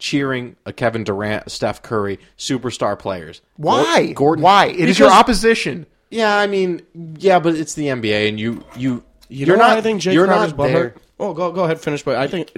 cheering a Kevin Durant, Steph Curry, superstar players. Why? Gordon, Why? It because, is your opposition. Yeah, I mean, yeah, but it's the N B A, and you you you you're know not. I think Jae Crowder's butthurt. Oh, go go ahead, finish. But I think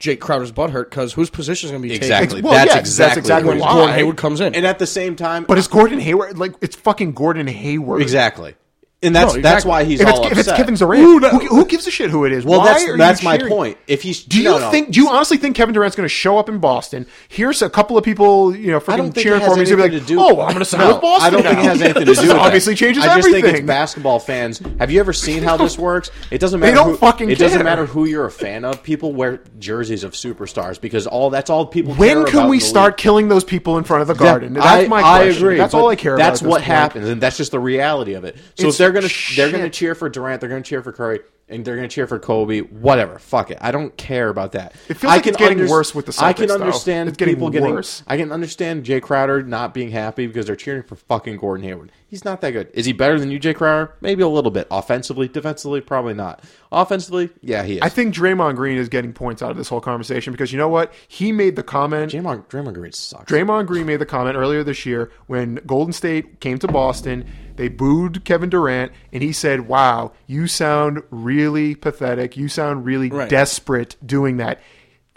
Jae Crowder's butthurt because whose position is going to be exactly. taken? Well, that's, yeah, exactly that's exactly when why. Gordon Hayward comes in, and at the same time, but it's Gordon Hayward. Like it's fucking Gordon Hayward. Exactly. And that's no, exactly. that's why he's if all upset. If it's Kevin Durant, who, who, who gives a shit who it is? Well, why that's, are that's you my cheering? Point. If he's do you no, no. think do you honestly think Kevin Durant's going to show up in Boston? Here's a couple of people, you know, freaking cheering for him. He's going to be like, to do "Oh, well, I'm going to sign no, with Boston." I don't now. think it has anything to do. With obviously that. changes everything. I just everything. think it's basketball fans. Have you ever seen how this works? It doesn't matter. They don't who, fucking It care. doesn't matter who you're a fan of. People wear jerseys of superstars because all that's all people. When care can about we start killing those people in front of the Garden? That's my question. I agree. That's all I care about. That's what happens, and that's just the reality of it. So if they're They're gonna Shit. they're gonna cheer for Durant, they're gonna cheer for Curry, and they're gonna cheer for Kobe. Whatever, fuck it. I don't care about that. It feels I like it's getting under- worse with the Celtics. I can understand it's getting people worse. Getting, I can understand Jae Crowder not being happy because they're cheering for fucking Gordon Hayward. He's not that good. Is he better than you, Jae Crowder? Maybe a little bit. Offensively, defensively, probably not. Offensively, yeah, he is. I think Draymond Green is getting points out of this whole conversation because you know what? He made the comment. Draymond, Draymond Green sucks. Draymond Green made the comment earlier this year when Golden State came to Boston. They booed Kevin Durant, and he said, "Wow, you sound really pathetic. You sound really right. desperate doing that."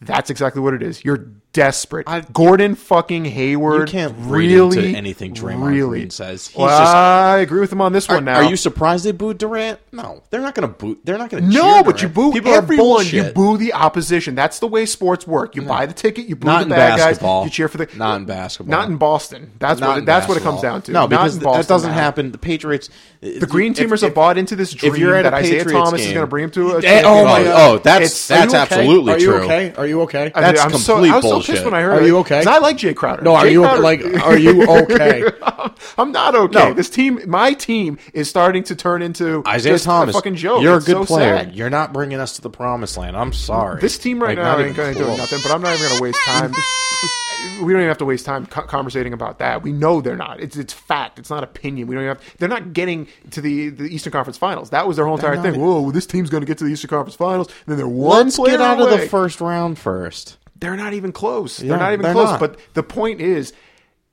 That's exactly what it is. You're desperate. I've, Gordon fucking Hayward. You can't really read into anything Draymond really. Green says. He's well, just, I agree with him on this are, one. Now, are you surprised they booed Durant? No, they're not going to boo. They're not going to. No, but Durant. You boo People everyone. You boo the opposition. That's the way sports work. You no. buy the ticket. You boo not the bad basketball. Guys. You cheer for the. Not in basketball. Not in Boston. That's not what. It, that's basketball. What it comes down to. No, because Boston, that doesn't now. Happen. The Patriots. The Green if, Teamers if, have bought into this dream that Isaiah Thomas is going to bring him to a. Oh my! Oh, that's that's absolutely true. Are you okay? Are you okay? That's complete bullshit. When I heard are you okay? Because I like Jae Crowder. No, are Jae you Crowder. Like? Are you okay? I'm not okay. No. This team, my team, is starting to turn into Isaiah Thomas. A fucking joke. You're it's a good so player. Sad. You're not bringing us to the promised land. I'm sorry. This team right like, now ain't going to do nothing. But I'm not even going to waste time. We don't even have to waste time co- conversating about that. We know they're not. It's it's fact. It's not opinion. We don't even have. They're not getting to the, the Eastern Conference Finals. That was their whole they're entire thing. Even, Whoa, this team's going to get to the Eastern Conference Finals. And then they're one. Let's get out away. Of the first round first. They're not even close. Yeah, they're not even they're close. Not. But the point is,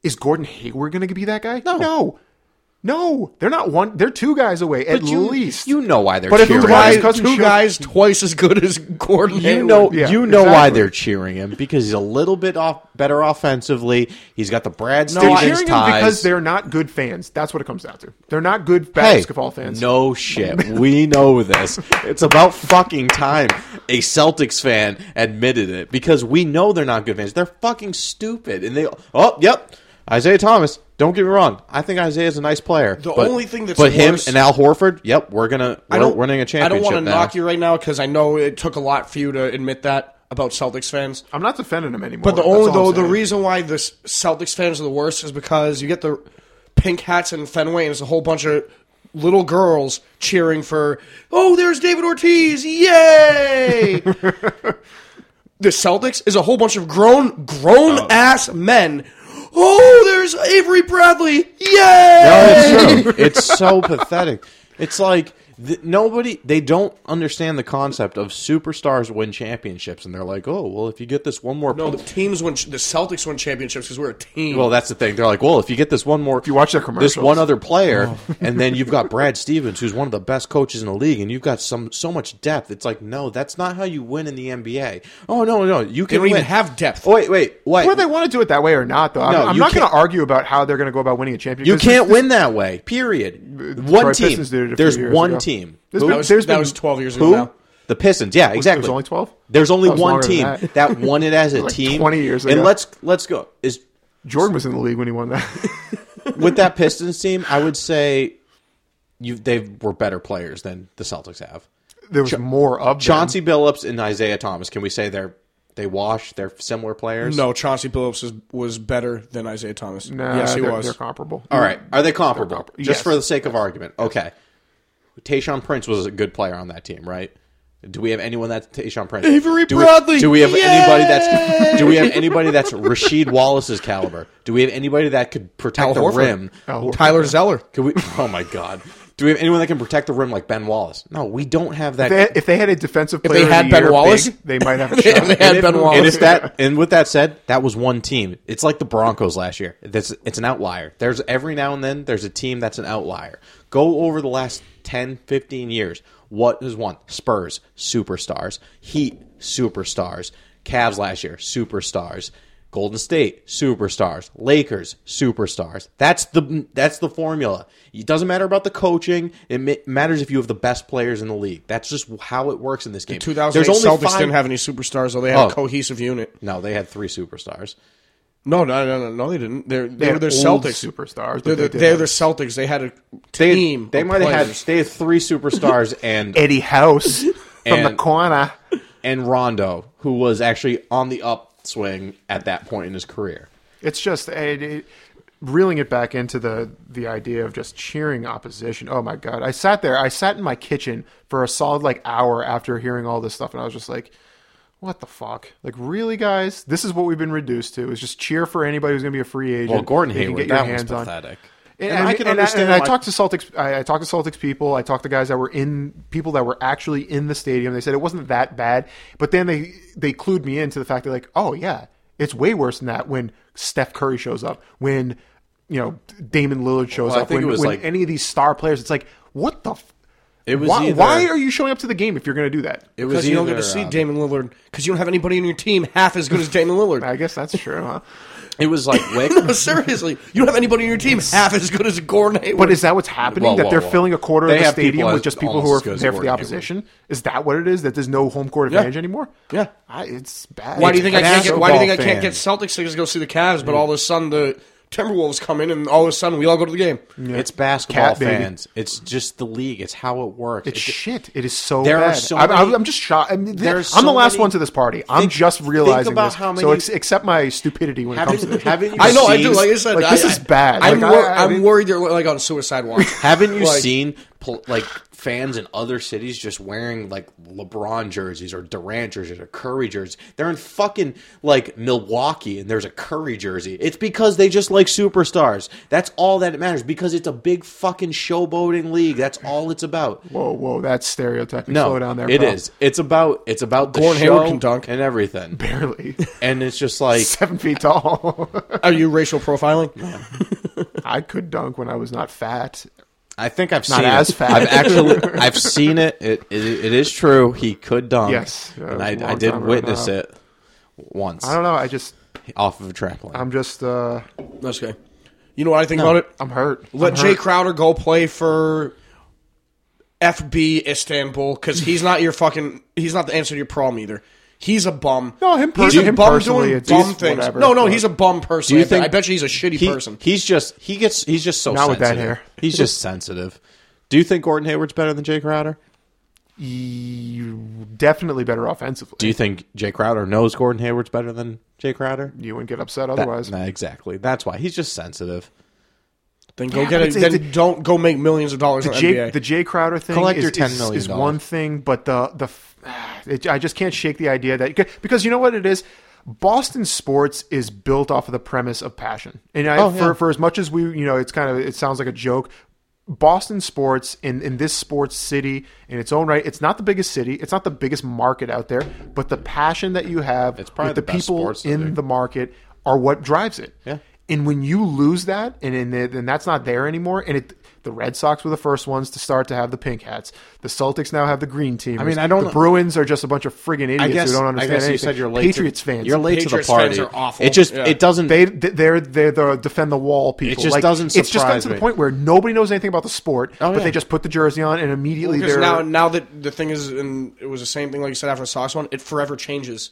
is Gordon Hayward going to be that guy? No. No. No. They're not one. They're two guys away, but at you, least. You know why they're but cheering. But if two guys twice as good as Gordon you Hayward. Know, yeah, you know exactly. why they're cheering him, because he's a little bit off, better offensively. He's got the Brad Stevens ties. They're cheering him because they're not good fans. That's what it comes down to. They're not good basketball hey, fans. No shit. We know this. It's about fucking time. A Celtics fan admitted it, because we know they're not good fans. They're fucking stupid. And they, oh, yep, Isaiah Thomas. Don't get me wrong. I think Isaiah's a nice player. The but, only thing that's but worse, him and Al Horford, yep, we're gonna we're I don't, winning a championship. I don't want to knock you right now because I know it took a lot for you to admit that about Celtics fans. I'm not defending them anymore. But the only though the reason why the Celtics fans are the worst is because you get the pink hats in Fenway and there's a whole bunch of little girls cheering for, oh, there's David Ortiz, yay! The Celtics is a whole bunch of grown, grown-ass oh. men. Oh, there's Avery Bradley, yay! No, it's, it's so pathetic. It's like th- nobody, they don't understand the concept of superstars win championships, and they're like, oh, well, if you get this one more... No, p- the teams win, the Celtics win championships because we're a team. Well, that's the thing. They're like, well, if you get this one more... If you watch their commercials. This one other player, oh. and then you've got Brad Stevens, who's one of the best coaches in the league, and you've got some so much depth. It's like, no, that's not how you win in the N B A. Oh, no, no, you can They don't win. Even have depth. Oh, wait, wait, wait. Whether they want to do it that way or not, though, no, I'm, I'm not going to argue about how they're going to go about winning a championship. You can't this, win that way, period. One Detroit team. There's one ago. Team. There's been, that was, there's that been, was twelve years ago who? Now. The Pistons, yeah, exactly. There's only twelve? There's only one team that. that won it as a like team. twenty years ago. And let's let's go. Is Jordan was in the league when he won that. With that Pistons team, I would say you they were better players than the Celtics have. There was Cha- more of them. Chauncey Billups and Isaiah Thomas. Can we say they're They wash. They're similar players. No, Chauncey Billups was, was better than Isaiah Thomas. No, yes, he was. They're comparable. All right. Are they comparable? Compar- Just yes. for the sake of argument. Okay. Tayshawn Prince was a good player on that team, right? Do we have anyone that's Tayshawn Prince? Avery do Bradley. We, do we have Yay! Anybody that's? Do we have anybody that's Rasheed Wallace's caliber? Do we have anybody that could protect Al the Horford. Rim? Al Tyler Horford. Zeller. Could we? Oh my God. Do we have anyone that can protect the rim like Ben Wallace? No, we don't have that. If they, if they had a defensive player, if they had Ben Wallace, big, they might have a shot. They had Ben Wallace. And if that, and with that said, that was one team. It's like the Broncos last year. That's it's an outlier. There's every now and then there's a team that's an outlier. Go over the last ten, fifteen years. What is one? Spurs, superstars. Heat, superstars. Cavs last year, superstars. Golden State, superstars. Lakers, superstars. That's the that's the formula. It doesn't matter about the coaching. It ma- matters if you have the best players in the league. That's just how it works in this game. The two thousand eight There's only Celtics five... didn't have any superstars, though. They had oh. a cohesive unit. No, they had three superstars. No, no, no, no, no they didn't. They're, they, they were their Celtics superstars. They're, they're, they they're the Celtics. They had a team. They, they might players. have had. They had three superstars and Eddie House from and, the corner and Rondo, who was actually on the upswing at that point in his career. It's just it, it, reeling it back into the the idea of just cheering opposition. Oh my God! I sat there. I sat in my kitchen for a solid like hour after hearing all this stuff, and I was just like, what the fuck? Like, really, guys? This is what we've been reduced to, is just cheer for anybody who's going to be a free agent. Well, Gordon Hayward, that was pathetic. And, and, and I can and, understand. And I, and I talked to Celtics. I, I talked to Celtics people. I talked to guys that were in people that were actually in the stadium. They said it wasn't that bad, but then they they clued me into the fact that, like, oh yeah, it's way worse than that when Steph Curry shows up, when you know Damian Lillard shows well, up, when, when like, any of these star players. It's like, what the. F- It was why, either, why are you showing up to the game if you're going to do that? It was because you don't get to see um, Damian Lillard because you don't have anybody on your team half as good as Damian Lillard. I guess that's true, huh? It was like Wick. No, seriously. You don't have anybody on your team half as good as Gordon Hayward. But is that what's happening? Whoa, whoa, that they're whoa. filling a quarter they of the stadium with just people who are there for the opposition? Hayward. Is that what it is? That there's no home court advantage yeah. anymore? Yeah. I, it's bad. Why do you think, I can't, get, why do you think I can't get Celtics to go see the Cavs, but all of a sudden the Timberwolves come in and all of a sudden we all go to the game? Yeah. It's basketball Cat, fans. Baby. It's just the league. It's how it works. It's it, shit. It is so there bad. Are so many, I'm, I'm just shocked. I mean, there, I'm so the last many, one to this party. Think, I'm just realizing about this. How many, so ex- accept my stupidity when it comes to this. Haven't you I know. Seen, I do. Like I said, like, I, this I, is bad. I'm, like, wor- I, I mean, I'm worried they're like on suicide watch. Haven't you like, seen like fans in other cities just wearing like LeBron jerseys or Durant jerseys or Curry jerseys? They're in fucking like Milwaukee and there's a Curry jersey. It's because they just like superstars. That's all that matters because it's a big fucking showboating league. That's all it's about. Whoa, whoa, that's stereotyping. No, slow down there. It pal. Is. It's about it's about Gordon Hayward can dunk and everything. Barely. And it's just like seven feet tall. Are you racial profiling? Yeah. I could dunk when I was not fat. I think I've not seen as it. Fat. I've actually I've seen it. It, it. it is true. He could dunk. Yes, uh, and I, I did witness right it once. I don't know. I just off of a trampoline. I'm just. Uh, That's okay. You know what I think no, about it? I'm hurt. Let I'm Jae hurt. Crowder go play for F B Istanbul because he's not your fucking. He's not the answer to your problem either. He's a bum. No, him, pers- he's a him bum personally. Doing bum things. Whatever, no, no, he's a bum person. I, think, I bet you he's a shitty he, person. He's just he gets he's just so not sensitive. With that hair. He's just sensitive. Do you think Gordon Hayward's better than Jae Crowder? You're definitely better offensively. Do you think Jae Crowder knows Gordon Hayward's better than Jae Crowder? You wouldn't get upset otherwise. That, nah, exactly. That's why he's just sensitive. Then go yeah, get it. Then it, don't go make millions of dollars. The, on Jay, N B A. The Jae Crowder thing collect is, your ten million dollars is one thing, but the the. It, I just can't shake the idea that because you know what it is, Boston sports is built off of the premise of passion, and I, oh, yeah. for for as much as we you know it's kind of it sounds like a joke. Boston sports in, in this sports city in its own right, it's not the biggest city, it's not the biggest market out there, but the passion that you have it's with the, the people in the market are what drives it. Yeah, and when you lose that, and in the, and that's not there anymore, and it. The Red Sox were the first ones to start to have the pink hats. The Celtics now have the green team. I mean, I don't. The Bruins are just a bunch of friggin' idiots I guess, who don't understand I guess anything. You said you're late Patriots to, fans. You're late Patriots to the party. Fans are awful. It just yeah. it doesn't. They they're they're the defend the wall people. It just like, doesn't. It's just gotten to the point where nobody knows anything about the sport, oh, but yeah. they just put the jersey on and immediately. Well, they're... now now that the thing is, and it was the same thing like you said after the Sox won. It forever changes.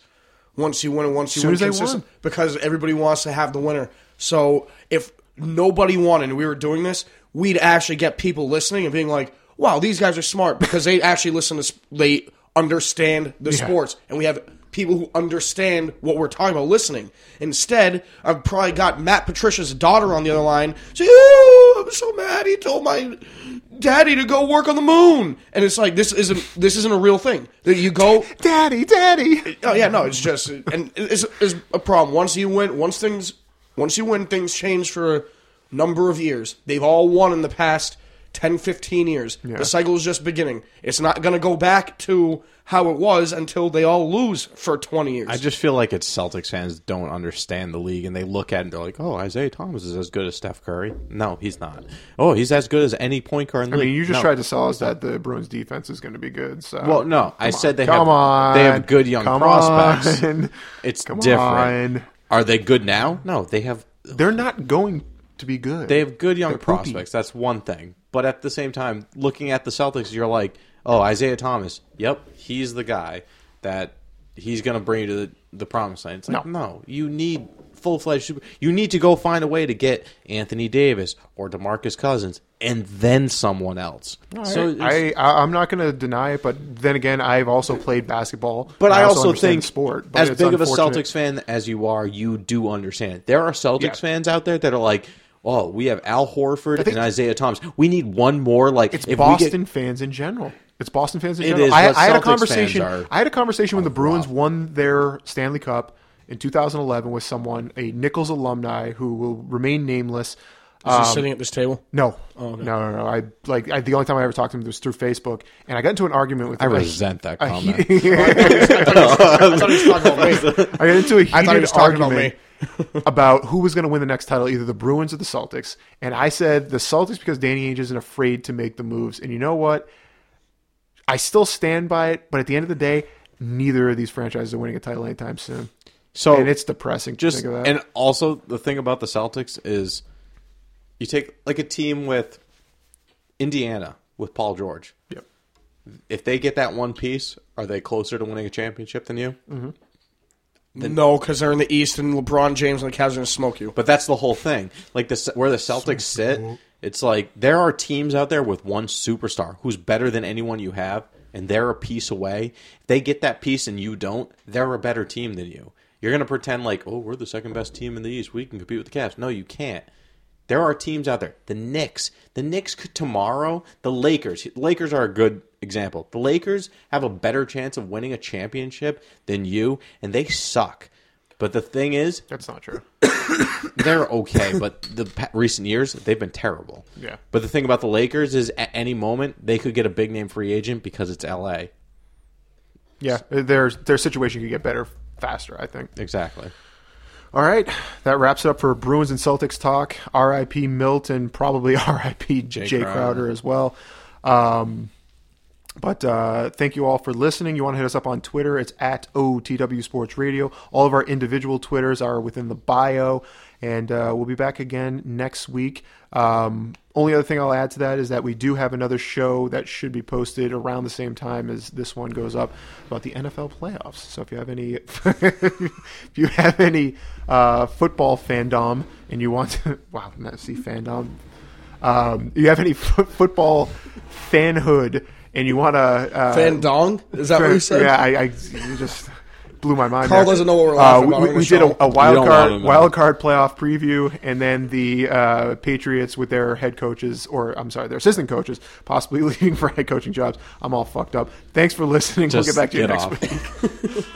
Once you win and once you soon win, consistent because everybody wants to have the winner. So if nobody won and we were doing this, we'd actually get people listening and being like, wow, these guys are smart because they actually listen to, sp- they understand the yeah. sports. And we have people who understand what we're talking about listening. Instead, I've probably got Matt Patricia's daughter on the other line saying, oh, I'm so mad he told my daddy to go work on the moon. And it's like, this isn't this isn't a real thing. You go, daddy, daddy. Oh, yeah, no, it's just, and it's, it's a problem. Once you win, once things, once you win, things change for number of years. They've all won in the past ten, fifteen years. Yeah. The cycle is just beginning. It's not going to go back to how it was until they all lose for twenty years. I just feel like it's Celtics fans don't understand the league, and they look at it and they're like, oh, Isaiah Thomas is as good as Steph Curry. No, he's not. Oh, he's as good as any point guard in the I league. I mean, you just no. tried to sell us that the Bruins defense is going to be good. So. Well, no. Come I on. Said they have, they have good young Come prospects. On. It's Come different. On. Are they good now? No, they have... They're not going... to be good. They have good young They're prospects. Poopy. That's one thing. But at the same time, looking at the Celtics, you're like, oh, Isaiah Thomas. Yep, he's the guy that he's going to bring you to the, the promised land. It's like, no. no, you need full-fledged super. You need to go find a way to get Anthony Davis or DeMarcus Cousins and then someone else. Right. So I, I, I'm not going to deny it, but then again, I've also played basketball. But I also, I also think sport. But as big of a Celtics fan as you are, you do understand. There are Celtics yeah. fans out there that are like, oh, we have Al Horford and Isaiah Thomas. We need one more. Like it's Boston get... fans in general. It's Boston fans in general. It is. I, I had a conversation. Are, I had a conversation when the Bruins rough. won their Stanley Cup in two thousand eleven with someone, a Nichols alumni who will remain nameless. Is um, he sitting at this table? No, oh, okay. no, no, no. I like I, the only time I ever talked to him was through Facebook, and I got into an argument with. him. I resent that comment. I thought he was talking about me. I got into a heated argument about who was going to win the next title, either the Bruins or the Celtics, and I said the Celtics because Danny Ainge isn't afraid to make the moves. And you know what? I still stand by it, but at the end of the day, neither of these franchises are winning a title anytime soon. So, and it's depressing to just, think of that. And also, the thing about the Celtics is you take like a team with Indiana, with Paul George. Yep. If they get that one piece, are they closer to winning a championship than you? Mm-hmm. Then, no, because they're in the East, and LeBron James and the Cavs are going to smoke you. But that's the whole thing. Like the, where the Celtics sit, it's like there are teams out there with one superstar who's better than anyone you have, and they're a piece away. If they get that piece and you don't, they're a better team than you. You're going to pretend like, oh, we're the second best team in the East. We can compete with the Cavs. No, you can't. There are teams out there. The Knicks. The Knicks could tomorrow. The Lakers. Lakers are a good example. The Lakers have a better chance of winning a championship than you, and they suck. But the thing is... That's not true. They're okay, but the recent years, they've been terrible. Yeah. But the thing about the Lakers is at any moment, they could get a big-name free agent because it's L A. Yeah, their, their situation could get better faster, I think. Exactly. All right, that wraps it up for Bruins and Celtics talk. R I P Milt and probably R I P Jae Crowder as well. Um, but uh, thank you all for listening. You want to hit us up on Twitter, it's at O T W Sports Radio. All of our individual Twitters are within the bio, and uh, we'll be back again next week. Um, only other thing I'll add to that is that we do have another show that should be posted around the same time as this one goes up about the N F L playoffs. So if you have any, if you have any uh, football fandom and you want to, wow, not see fandom. Um, you have any f- football fanhood and you want to uh, fandong? Is that what you said? Yeah, I, I just blew my mind. Carl there. Doesn't know what we're laughing uh, about. We, we did a, a wild card wild card playoff preview, and then the uh, Patriots with their head coaches, or I'm sorry, their assistant coaches, possibly leaving for head coaching jobs. I'm all fucked up. Thanks for listening. Just we'll get back to you next off. Week.